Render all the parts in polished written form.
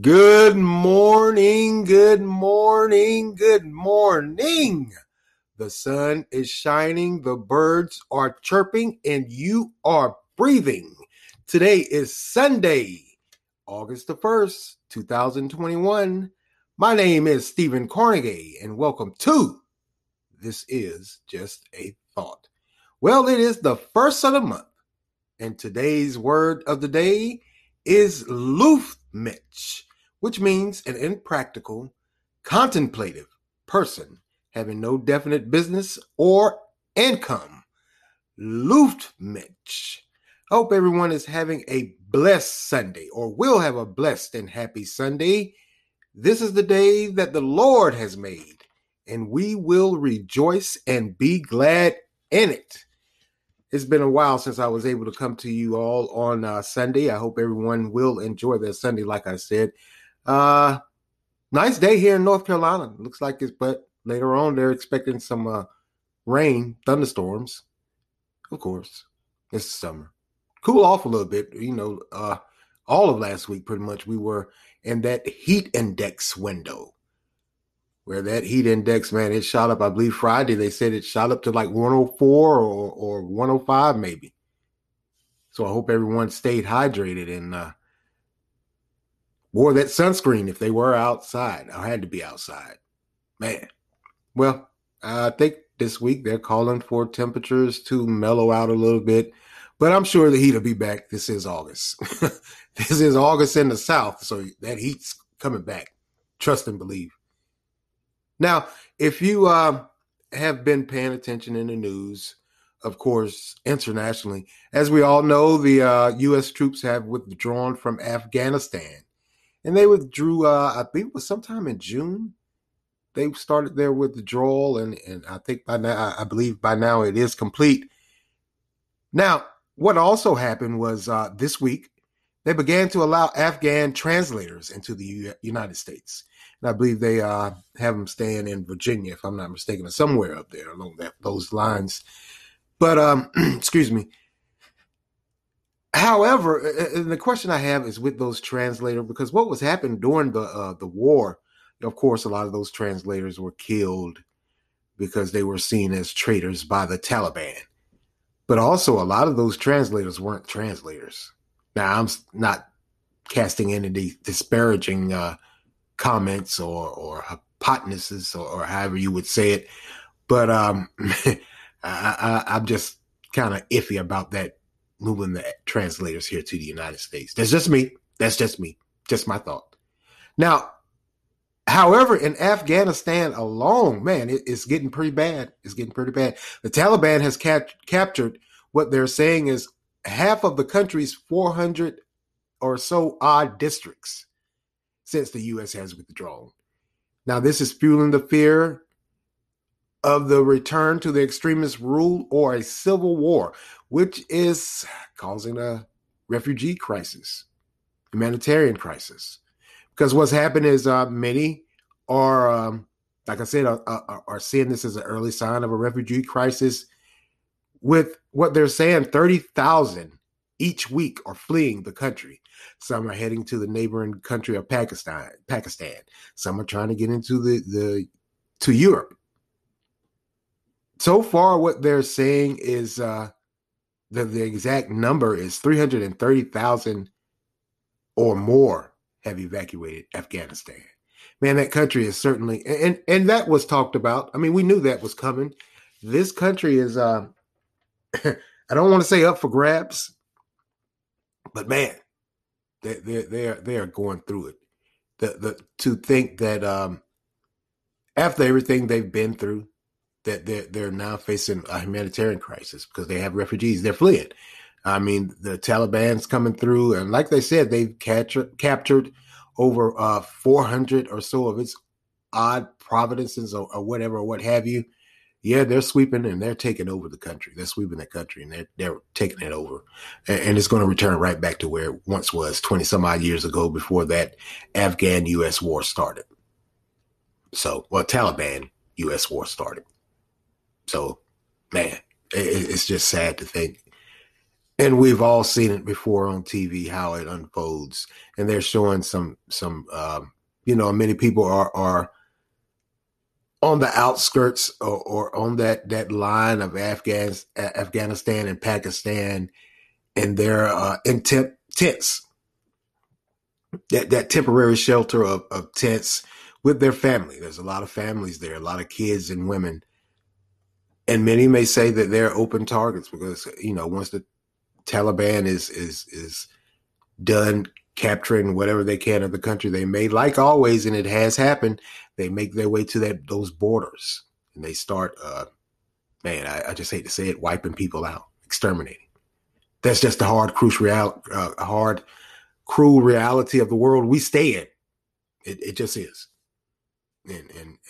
Good morning. The sun is shining, the birds are chirping, and you are breathing. Today is Sunday, August the 1st, 2021. My name is Stephen Carnegie, and welcome to This is Just a Thought. Well, it is the first of the month, and today's word of the day is Luftmensch, which means an impractical, contemplative person having no definite business or income. Luftmensch. I hope everyone is having a blessed Sunday, or will have a blessed and happy Sunday. This is the day that the Lord has made, and we will rejoice and be glad in it. It's been a while since I was able to come to you all on Sunday. I hope everyone will enjoy their Sunday, like I said. Nice day here in North Carolina. Looks like it's, but later on they're expecting some rain, thunderstorms. Of course, it's summer. Cool off a little bit. You know, all of last week, pretty much, we were in that heat index window. Where that heat index, man, it shot up. I believe Friday they said it shot up to like 104 or 105 maybe. So I hope everyone stayed hydrated and wore that sunscreen if they were outside. I had to be outside. Man, well, I think this week they're calling for temperatures to mellow out a little bit. But I'm sure the heat will be back. This is August. This is August in the South, so that heat's coming back. Trust and believe. Now, if you have been paying attention in the news, of course, internationally, as we all know, the U.S. troops have withdrawn from Afghanistan. And they withdrew, I think it was sometime in June. They started their withdrawal, and I think by now, I believe by now it is complete. Now, what also happened was this week, they began to allow Afghan translators into the United States. And I believe they have them staying in Virginia, if I'm not mistaken, or somewhere up there along those lines. But, excuse me. However, and the question I have is with those translators, because what was happening during the war, of course, a lot of those translators were killed because they were seen as traitors by the Taliban. But also a lot of those translators weren't translators. Now, I'm not casting any disparaging comments or hypotheses or however you would say it, but I'm just kind of iffy about that, moving the translators here to the United States. That's just me. Just my thought. Now, however, in Afghanistan alone, man, it's getting pretty bad. The Taliban has captured what they're saying is half of the country's 400 or so odd districts since the U.S. has withdrawn. Now, this is fueling the fear of the return to the extremist rule or a civil war, which is causing a refugee crisis, humanitarian crisis. Because what's happened is many are, like I said, are seeing this as an early sign of a refugee crisis. With what they're saying, 30,000 each week are fleeing the country. Some are heading to the neighboring country of Pakistan. Some are trying to get into to Europe. So far, what they're saying is that the exact number is 330,000 or more have evacuated Afghanistan. Man, that country is certainly, and that was talked about. I mean, we knew that was coming. This country is, I don't want to say up for grabs, but man, they are going through it. To think that after everything they've been through, that they're now facing a humanitarian crisis because they have refugees. They're fleeing. I mean, the Taliban's coming through, and like they said, they've captured over 400 or so of its odd provinces or whatever, or what have you. Yeah, they're sweeping and they're taking over the country. They're sweeping the country and they're taking it over. And it's going to return right back to where it once was 20 some odd years ago before that Afghan-U.S. war started. So, well, Taliban-U.S. war started. So, man, it's just sad to think And we've all seen it before on TV, how it unfolds. And they're showing some, many people are on the outskirts or on that line of Afghanistan and Pakistan, and they're in tents, that temporary shelter of tents with their family. There's a lot of families there, a lot of kids and women. And many may say that they're open targets because, once the Taliban is done capturing whatever they can of the country, they may, like always, and it has happened, they make their way to those borders and they start, I just hate to say it, wiping people out, exterminating. That's just the hard, cruel reality of the world we stay in. It just is.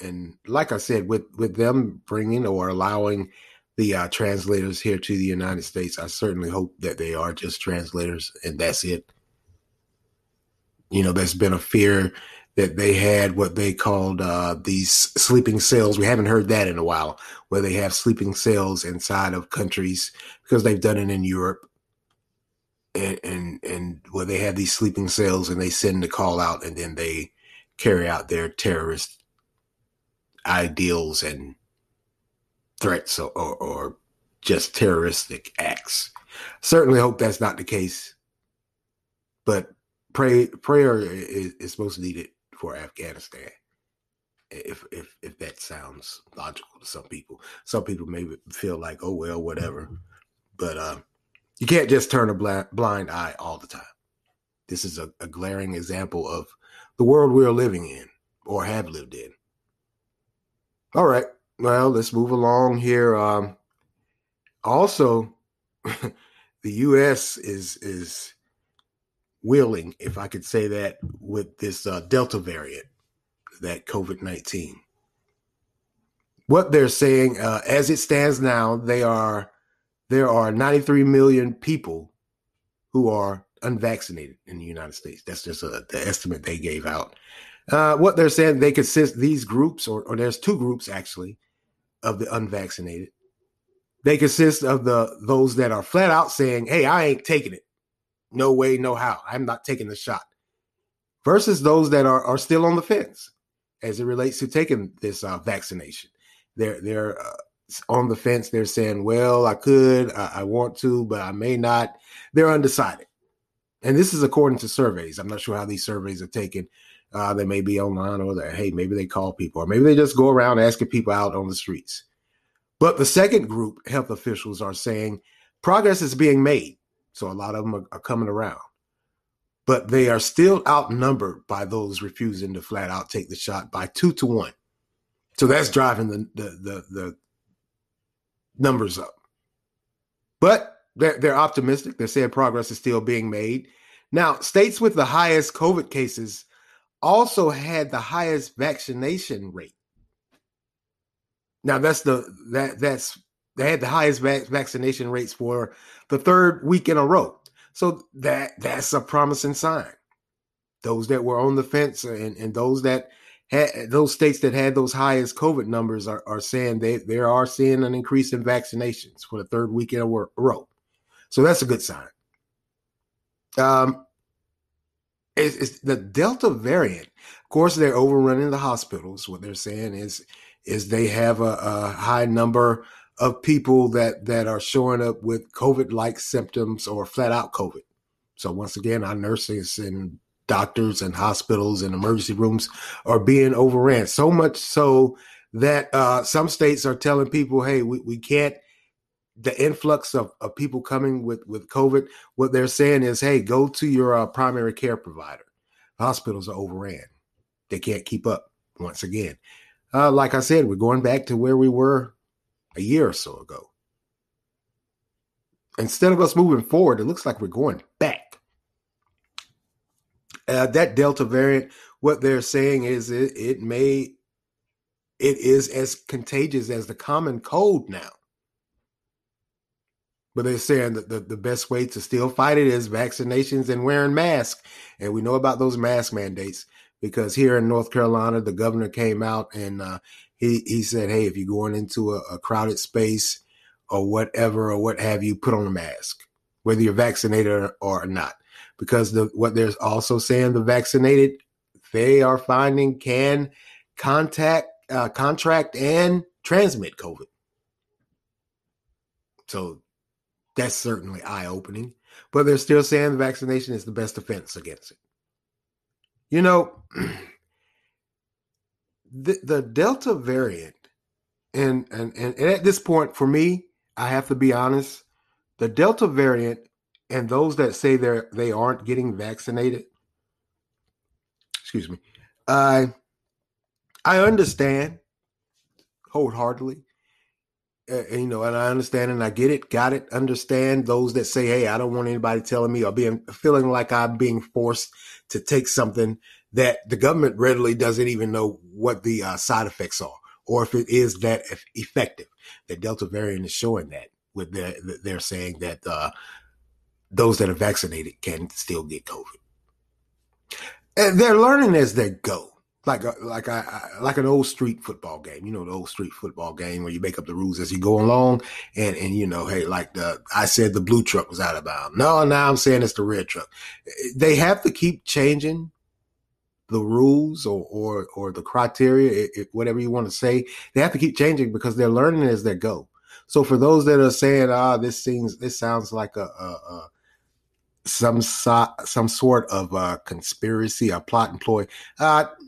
And like I said, with them bringing or allowing the translators here to the United States, I certainly hope that they are just translators and that's it. There's been a fear that they had what they called these sleeping cells. We haven't heard that in a while, where they have sleeping cells inside of countries, because they've done it in Europe, and where they have these sleeping cells and they send the call out and then they carry out their terrorist ideals and threats or just terroristic acts. Certainly hope that's not the case, but prayer is most needed for Afghanistan. If that sounds logical to some people may feel like, oh, well, whatever, but you can't just turn a blind eye all the time. This is a glaring example of the world we are living in or have lived in. All right. Well, let's move along here. Also, the U.S. is willing, if I could say that, with this Delta variant, that COVID-19. What they're saying, as it stands now, there are 93 million people who are unvaccinated in the United States. That's just the estimate they gave out. What they're saying, they consist these groups, or there's two groups actually of the unvaccinated. They consist of those that are flat out saying, hey, I ain't taking it. No way, no how. I'm not taking the shot. Versus those that are still on the fence as it relates to taking this vaccination. They're on the fence. They're saying, well, I could, I want to, but I may not. They're undecided. And this is according to surveys. I'm not sure how these surveys are taken. They may be online, or hey, maybe they call people, or maybe they just go around asking people out on the streets. But the second group, health officials, are saying progress is being made. So a lot of them are coming around, but they are still outnumbered by those refusing to flat out take the shot by 2-1. So that's driving the numbers up. But they're optimistic. They're saying progress is still being made. Now, states with the highest COVID cases also had the highest vaccination rate. Now, they had the highest vaccination rates for the third week in a row. So that's a promising sign. Those that were on the fence and those that had those states that had those highest COVID numbers are saying they are seeing an increase in vaccinations for the third week in a row. So that's a good sign. It's the Delta variant. Of course, they're overrunning the hospitals. What they're saying is they have a high number of people that are showing up with COVID-like symptoms or flat out COVID. So once again, our nurses and doctors and hospitals and emergency rooms are being overran. So much so that some states are telling people, hey, we can't, the influx of people coming with COVID, what they're saying is, hey, go to your primary care provider. Hospitals are overran. They can't keep up once again. Like I said, we're going back to where we were a year or so ago. Instead of us moving forward, it looks like we're going back. That Delta variant, what they're saying is it is as contagious as the common cold now. But they're saying that the best way to still fight it is vaccinations and wearing masks. And we know about those mask mandates because here in North Carolina, the governor came out and he said, hey, if you're going into a crowded space or whatever or what have you, put on a mask. whether you're vaccinated or not. Because what they're also saying, the vaccinated, they are finding can contract and transmit COVID. So that's certainly eye-opening. But they're still saying the vaccination is the best defense against it. You know, the Delta variant, and at this point, for me, I have to be honest, the Delta variant and those that say they aren't getting vaccinated, excuse me, I understand wholeheartedly, you know, and I understand and I get it, got it, understand those that say, hey, I don't want anybody telling me or feeling like I'm being forced to take something that the government readily doesn't even know what the side effects are or if it is that effective. The Delta variant is showing that with they're saying that those that are vaccinated can still get COVID. And they're learning as they go. Like an old street football game, you know, the old street football game where you make up the rules as you go along. And you know, hey, like I said, the blue truck was out of bounds. No, now I'm saying it's the red truck. They have to keep changing the rules or the criteria, whatever you want to say. They have to keep changing because they're learning as they go. So for those that are saying, this sounds like a some sort of conspiracy, a plot and ploy.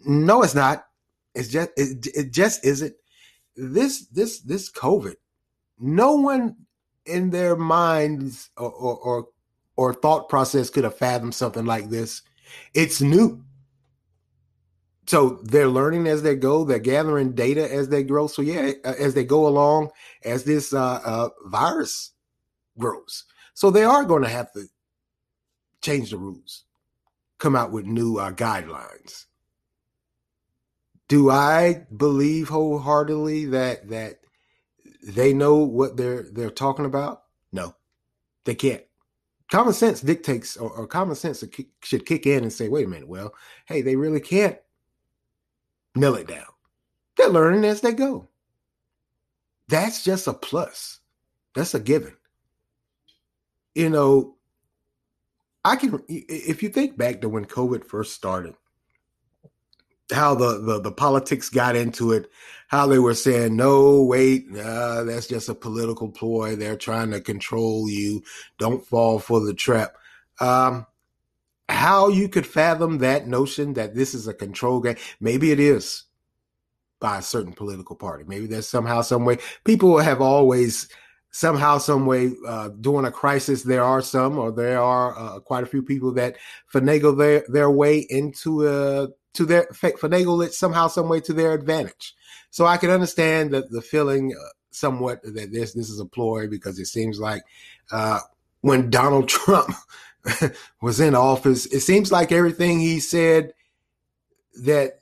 No, it's not. It just isn't. This COVID, no one in their minds or thought process could have fathomed something like this. It's new. So they're learning as they go. They're gathering data as they grow. So yeah, as they go along, as this virus grows. So they are going to have to change the rules, come out with new guidelines. Do I believe wholeheartedly that they know what they're talking about? No, they can't. Common sense dictates, or common sense should kick in and say, wait a minute, well, hey, they really can't nail it down. They're learning as they go. That's just a plus. That's a given. You know, if you think back to when COVID first started, how the politics got into it, how they were saying, no, wait, that's just a political ploy. They're trying to control you. Don't fall for the trap. How you could fathom that notion that this is a control game. Maybe it is by a certain political party. Maybe there's somehow, some way. People have always somehow, some way, during a crisis, there are quite a few people that finagle their way into finagle it somehow, some way to their advantage. So I can understand that the feeling somewhat that this is a ploy, because it seems like when Donald Trump was in office, it seems like everything he said that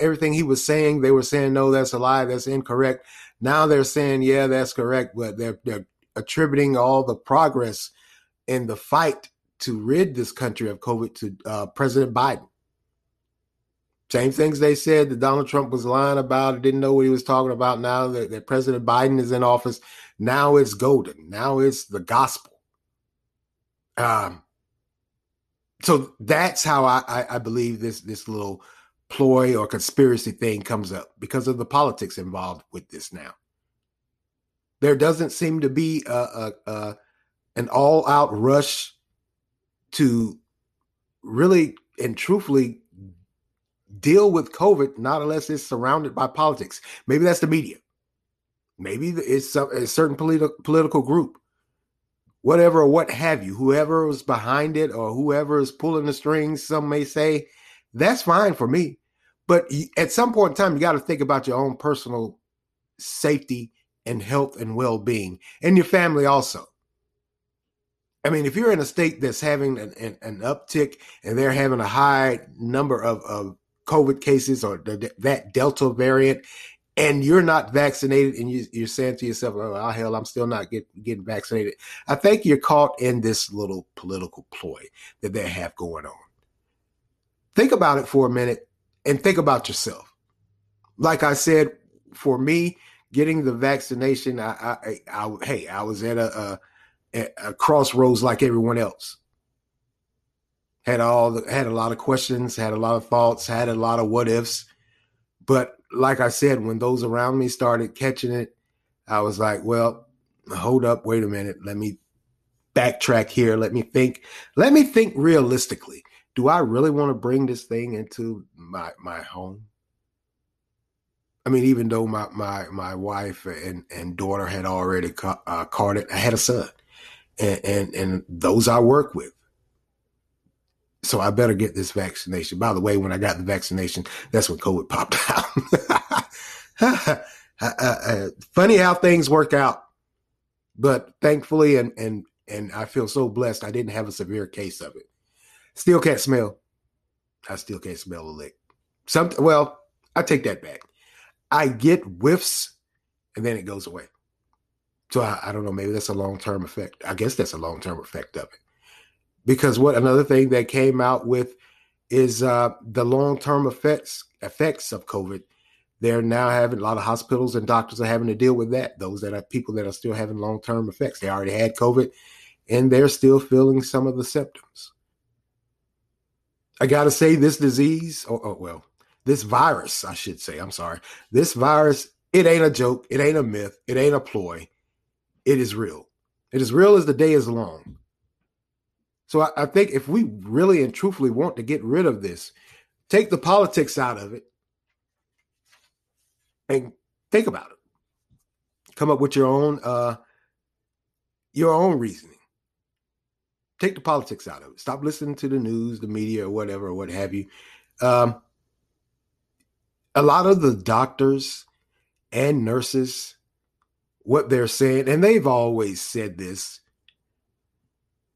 everything he was saying, they were saying, no, that's a lie, that's incorrect. Now they're saying, yeah, that's correct, but they're attributing all the progress in the fight to rid this country of COVID to President Biden. Same things they said that Donald Trump was lying about, didn't know what he was talking about. Now that President Biden is in office, now it's golden. Now it's the gospel. So that's how I believe this little ploy or conspiracy thing comes up, because of the politics involved with this now. There doesn't seem to be an all-out rush to really and truthfully deal with COVID, not unless it's surrounded by politics. Maybe that's the media. Maybe it's a certain political group, whatever, what have you, whoever was behind it or whoever is pulling the strings, some may say. That's fine for me. But at some point in time, you got to think about your own personal safety and health and well-being, and your family also. I mean, if you're in a state that's having an uptick and they're having a high number of COVID cases or that Delta variant, and you're not vaccinated, and you're saying to yourself, oh, hell, I'm still not getting vaccinated. I think you're caught in this little political ploy that they have going on. Think about it for a minute. And think about yourself. Like I said, for me, getting the vaccination, I was at at a crossroads like everyone else. Had a lot of questions, had a lot of thoughts, had a lot of what ifs. But like I said, when those around me started catching it, I was like, well, hold up, wait a minute. Let me backtrack here. Let me think realistically. Do I really want to bring this thing into my home? I mean, even though my wife and daughter had already carded, I had a son and those I work with. So I better get this vaccination. By the way, when I got the vaccination, that's when COVID popped out. Funny how things work out. But thankfully, and I feel so blessed, I didn't have a severe case of it. Still can't smell. I still can't smell a lick. Well, I take that back. I get whiffs and then it goes away. So I don't know, maybe that's a long-term effect. I guess that's a long-term effect of it. Because what another thing that came out with is the long-term effects of COVID. They're now having a lot of hospitals and doctors are having to deal with that. Those that are people that are still having long-term effects. They already had COVID and they're still feeling some of the symptoms. I got to say this disease, this virus, I should say, I'm sorry. This virus, it ain't a joke. It ain't a myth. It ain't a ploy. It is real. It is real as the day is long. So I think if we really and truthfully want to get rid of this, take the politics out of it and think about it. Come up with your own reasoning. Take the politics out of it. Stop listening to the news, the media, or whatever, or what have you. A lot of the doctors and nurses, what they're saying, and they've always said this,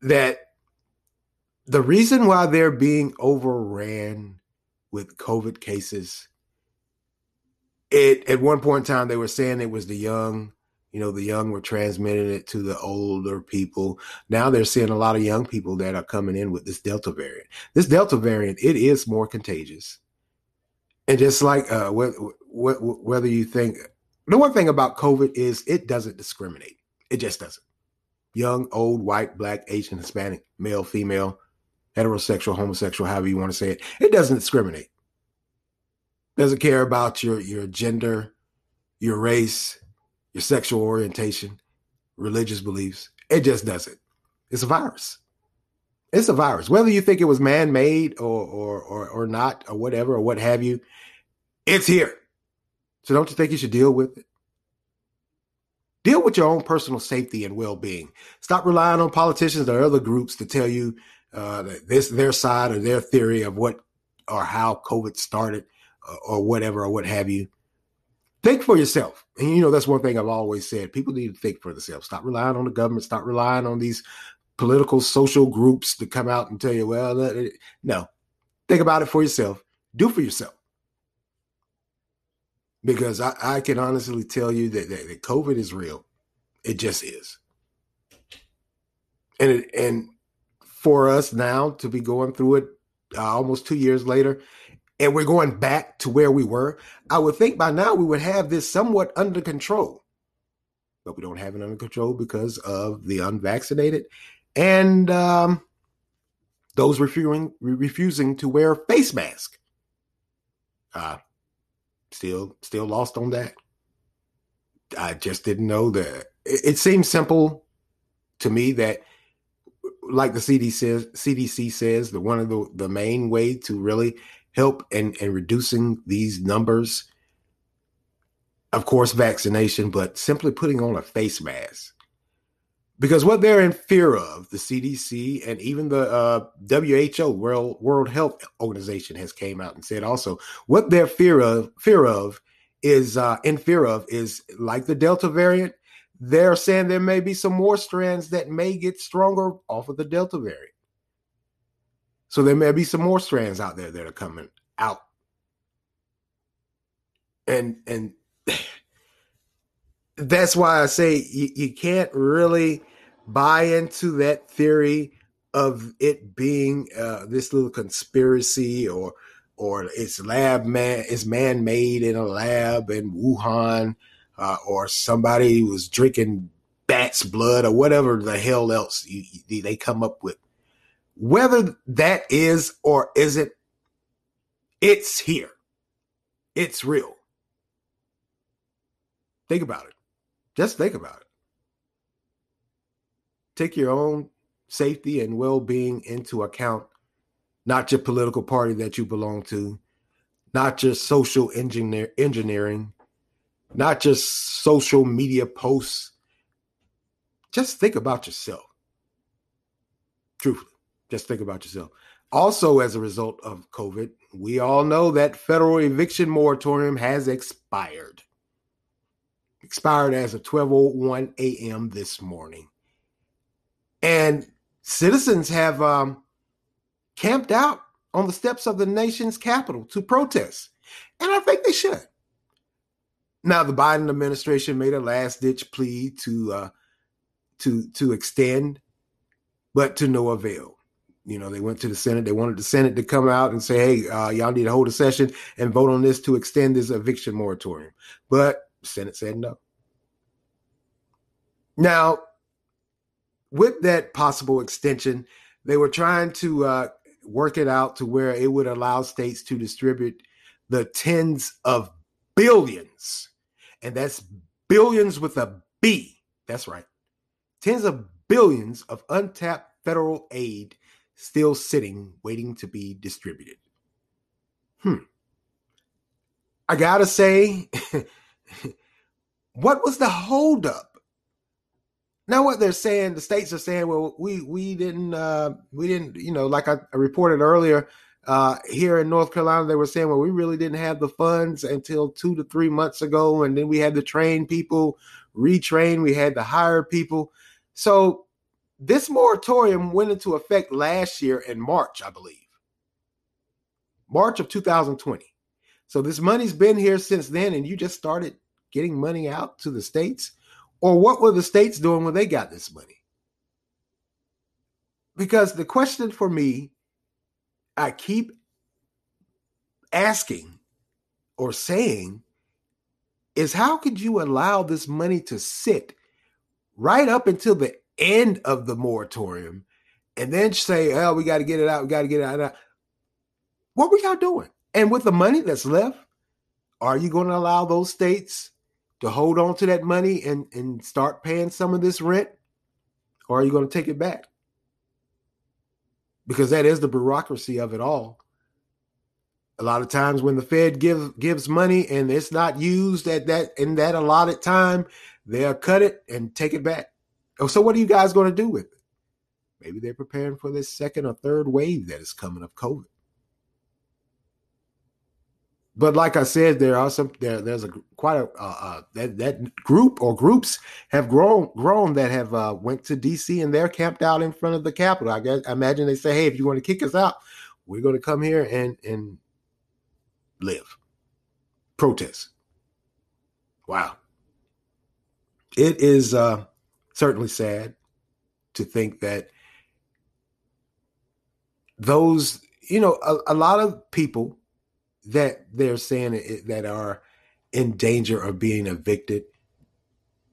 that the reason why they're being overran with COVID cases, at one point in time, they were saying it was the young. You know, the young were transmitting it to the older people. Now they're seeing a lot of young people that are coming in with this Delta variant. This Delta variant, it is more contagious. And just like whether you think, the one thing about COVID is it doesn't discriminate. It just doesn't. Young, old, white, black, Asian, Hispanic, male, female, heterosexual, homosexual, however you want to say it. It doesn't discriminate. Doesn't care about your gender, your race, your sexual orientation, religious beliefs. It just doesn't. It's a virus. It's a virus. Whether you think it was man-made or not, or whatever, or what have you, it's here. So don't you think you should deal with it? Deal with your own personal safety and well-being. Stop relying on politicians or other groups to tell you their side or their theory of what or how COVID started or whatever, or what have you. Think for yourself. And, you know, that's one thing I've always said. People need to think for themselves. Stop relying on the government. Stop relying on these political, social groups to come out and tell you, well, no. Think about it for yourself. Do for yourself. Because I can honestly tell you that COVID is real. It just is. And for us now to be going through it almost 2 years later, and we're going back to where we were, I would think by now we would have this somewhat under control. But we don't have it under control because of the unvaccinated and those refusing to wear face masks. Still lost on that. I just didn't know that. It seems simple to me that, like the CDC says, that one of the main way to really help and reducing these numbers, of course, vaccination, but simply putting on a face mask. Because what they're in fear of, the CDC and even the WHO, World Health Organization, has came out and said also, what they're in fear of is like the Delta variant. They're saying there may be some more strands that may get stronger off of the Delta variant. So there may be some more strands out there that are coming out. And that's why I say you can't really buy into that theory of it being this little conspiracy or it's man-made in a lab in Wuhan or somebody was drinking bat's blood or whatever the hell else they come up with. Whether that is or isn't, it's here. It's real. Think about it. Just think about it. Take your own safety and well-being into account, not your political party that you belong to, not your social engineering, not just social media posts. Just think about yourself. Truthfully, just think about yourself. Also, as a result of COVID, we all know that federal eviction moratorium has expired. Expired as of 12:01 a.m. this morning. And citizens have camped out on the steps of the nation's capital to protest. And I think they should. Now, the Biden administration made a last-ditch plea to extend, but to no avail. You know, they went to the Senate. They wanted the Senate to come out and say, hey, y'all need to hold a session and vote on this to extend this eviction moratorium. But the Senate said no. Now, with that possible extension, they were trying to work it out to where it would allow states to distribute the tens of billions. And that's billions with a B. That's right. Tens of billions of untapped federal aid still sitting, waiting to be distributed. I gotta say, what was the holdup? Now what they're saying, the states are saying, well, we didn't, you know, like I reported earlier, here in North Carolina, they were saying, well, we really didn't have the funds until 2 to 3 months ago. And then we had to train people, retrain. We had to hire people. So this moratorium went into effect last year in March, I believe. March of 2020. So this money's been here since then. And you just started getting money out to the states? Or what were the states doing when they got this money? Because the question for me, I keep asking or saying, is how could you allow this money to sit right up until the end of the moratorium and then say, oh, we got to get it out. We got to get it out. What were y'all doing? And with the money that's left, are you going to allow those states to hold on to that money and start paying some of this rent? Or are you going to take it back? Because that is the bureaucracy of it all. A lot of times when the Fed gives money and it's not used at that in that allotted time, they'll cut it and take it back. Oh, so what are you guys going to do with it? Maybe they're preparing for this second or third wave that is coming of COVID. But like I said, there are some there's a group or groups have grown that have went to D.C. and they're camped out in front of the Capitol. I imagine they say, hey, if you want to kick us out, we're going to come here and live. Protest. Wow. It is certainly sad to think that those, you know, a lot of people that they're saying that are in danger of being evicted.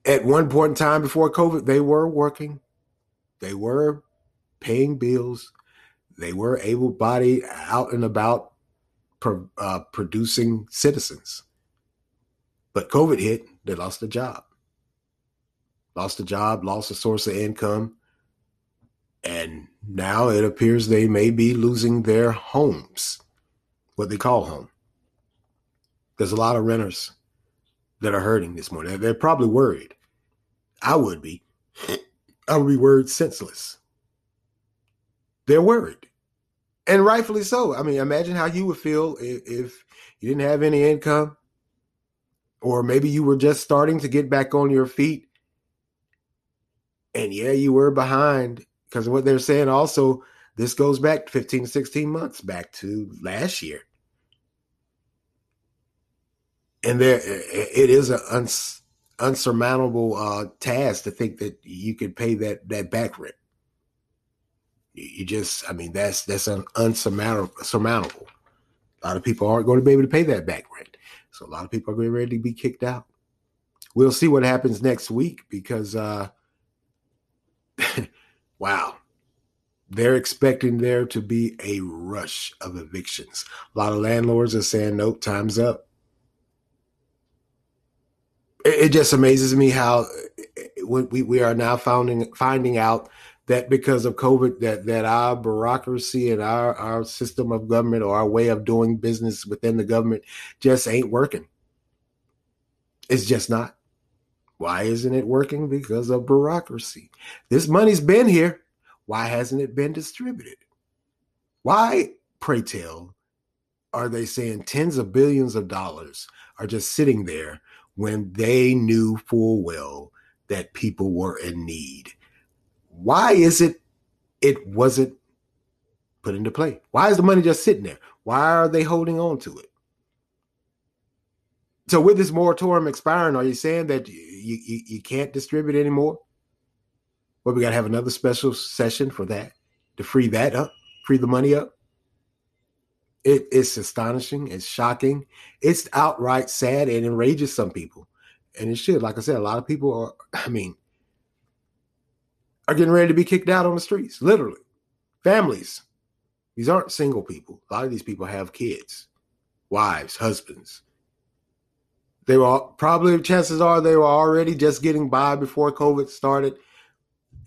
At one point in time before COVID, they were working. They were paying bills. They were able-bodied, out and about, producing citizens. But COVID hit, they lost their job. Lost a job, lost a source of income. And now it appears they may be losing their homes. What they call home. There's a lot of renters that are hurting this morning. They're probably worried. I would be. I would be worried senseless. They're worried. And rightfully so. I mean, imagine how you would feel if you didn't have any income, or maybe you were just starting to get back on your feet. And yeah, you were behind, because what they're saying also, this goes back 15, 16 months back to last year. And there, it is an unsurmountable task to think that you could pay that back rent. You just, I mean, that's an unsurmountable. A lot of people aren't going to be able to pay that back rent. So a lot of people are getting ready to be kicked out. We'll see what happens next week because Wow. They're expecting there to be a rush of evictions. A lot of landlords are saying, nope, time's up. It just amazes me how we are now finding out that because of COVID, that our bureaucracy and our system of government or our way of doing business within the government just ain't working. It's just not. Why isn't it working? Because of bureaucracy. This money's been here. Why hasn't it been distributed? Why, pray tell, are they saying tens of billions of dollars are just sitting there when they knew full well that people were in need? Why is it wasn't put into play? Why is the money just sitting there? Why are they holding on to it? So with this moratorium expiring, are you saying that you can't distribute anymore? Well, we got to have another special session for that, to free that up, free the money up. It's astonishing. It's shocking. It's outright sad and enrages some people. And it should. Like I said, a lot of people are getting ready to be kicked out on the streets, literally. Families. These aren't single people. A lot of these people have kids, wives, husbands. They were probably, chances are, they were already just getting by before COVID started.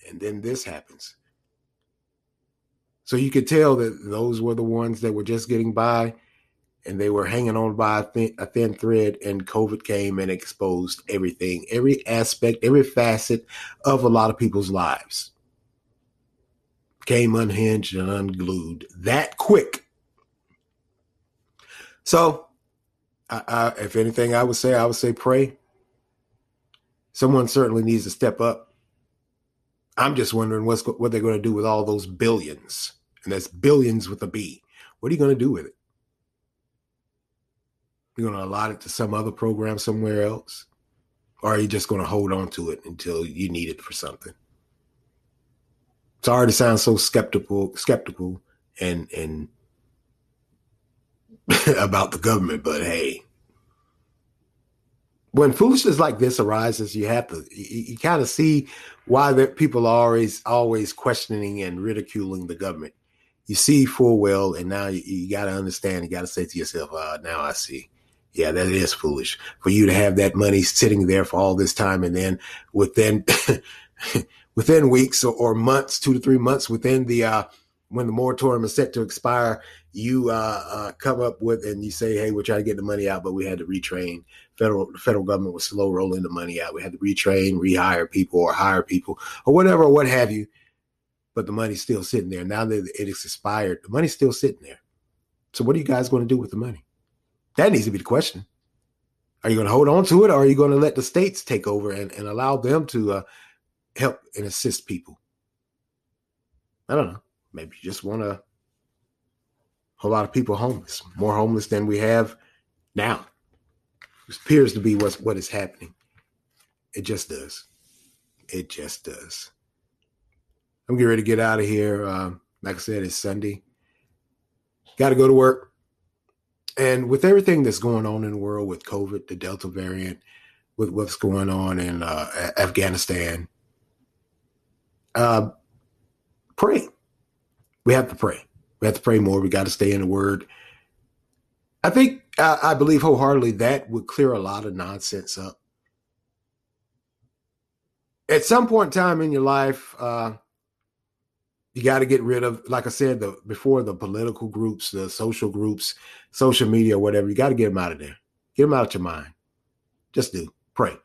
And then this happens. So you could tell that those were the ones that were just getting by and they were hanging on by a thin thread, and COVID came and exposed everything, every aspect, every facet of a lot of people's lives. Came unhinged and unglued that quick. So I if anything, I would say pray. Someone certainly needs to step up. I'm just wondering what they're going to do with all those billions. And that's billions with a B. What are you going to do with it? You're going to allot it to some other program somewhere else? Or are you just going to hold on to it until you need it for something? Sorry to sound so skeptical and about the government, but hey. When foolishness like this arises, you kind of see why that people are always questioning and ridiculing the government. You see full well, and now you got to understand, you got to say to yourself, now I see. Yeah, that is foolish for you to have that money sitting there for all this time. And then within weeks or months, 2 to 3 months within when the moratorium is set to expire, you come up with and you say, hey, we're trying to get the money out, but we had to retrain. The federal government was slow rolling the money out. We had to retrain, rehire people or hire people or whatever, what have you. But the money's still sitting there. Now that it is expired, the money's still sitting there. So what are you guys going to do with the money? That needs to be the question. Are you going to hold on to it, or are you going to let the states take over and allow them to help and assist people? I don't know. Maybe you just want a whole lot of people homeless, more homeless than we have now. It appears to be what is happening. It just does. It just does. I'm getting ready to get out of here. Like I said, it's Sunday. Got to go to work. And with everything that's going on in the world with COVID, the Delta variant, with what's going on in Afghanistan, pray. We have to pray. We have to pray more. We got to stay in the word. I believe wholeheartedly that would clear a lot of nonsense up. At some point in time in your life, you got to get rid of, like I said, the political groups, the social groups, social media, whatever. You got to get them out of there. Get them out of your mind. Just do. Pray.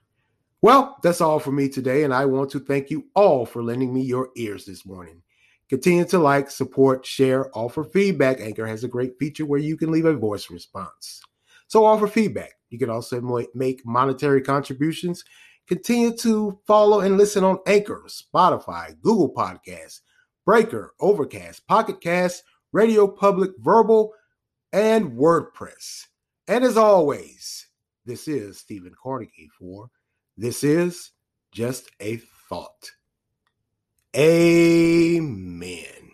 Well, that's all for me today. And I want to thank you all for lending me your ears this morning. Continue to like, support, share, offer feedback. Anchor has a great feature where you can leave a voice response. So offer feedback. You can also make monetary contributions. Continue to follow and listen on Anchor, Spotify, Google Podcasts, Breaker, Overcast, Pocket Casts, Radio Public, Verbal, and WordPress. And as always, this is Stephen Carnegie for This is Just a Thought. Amen.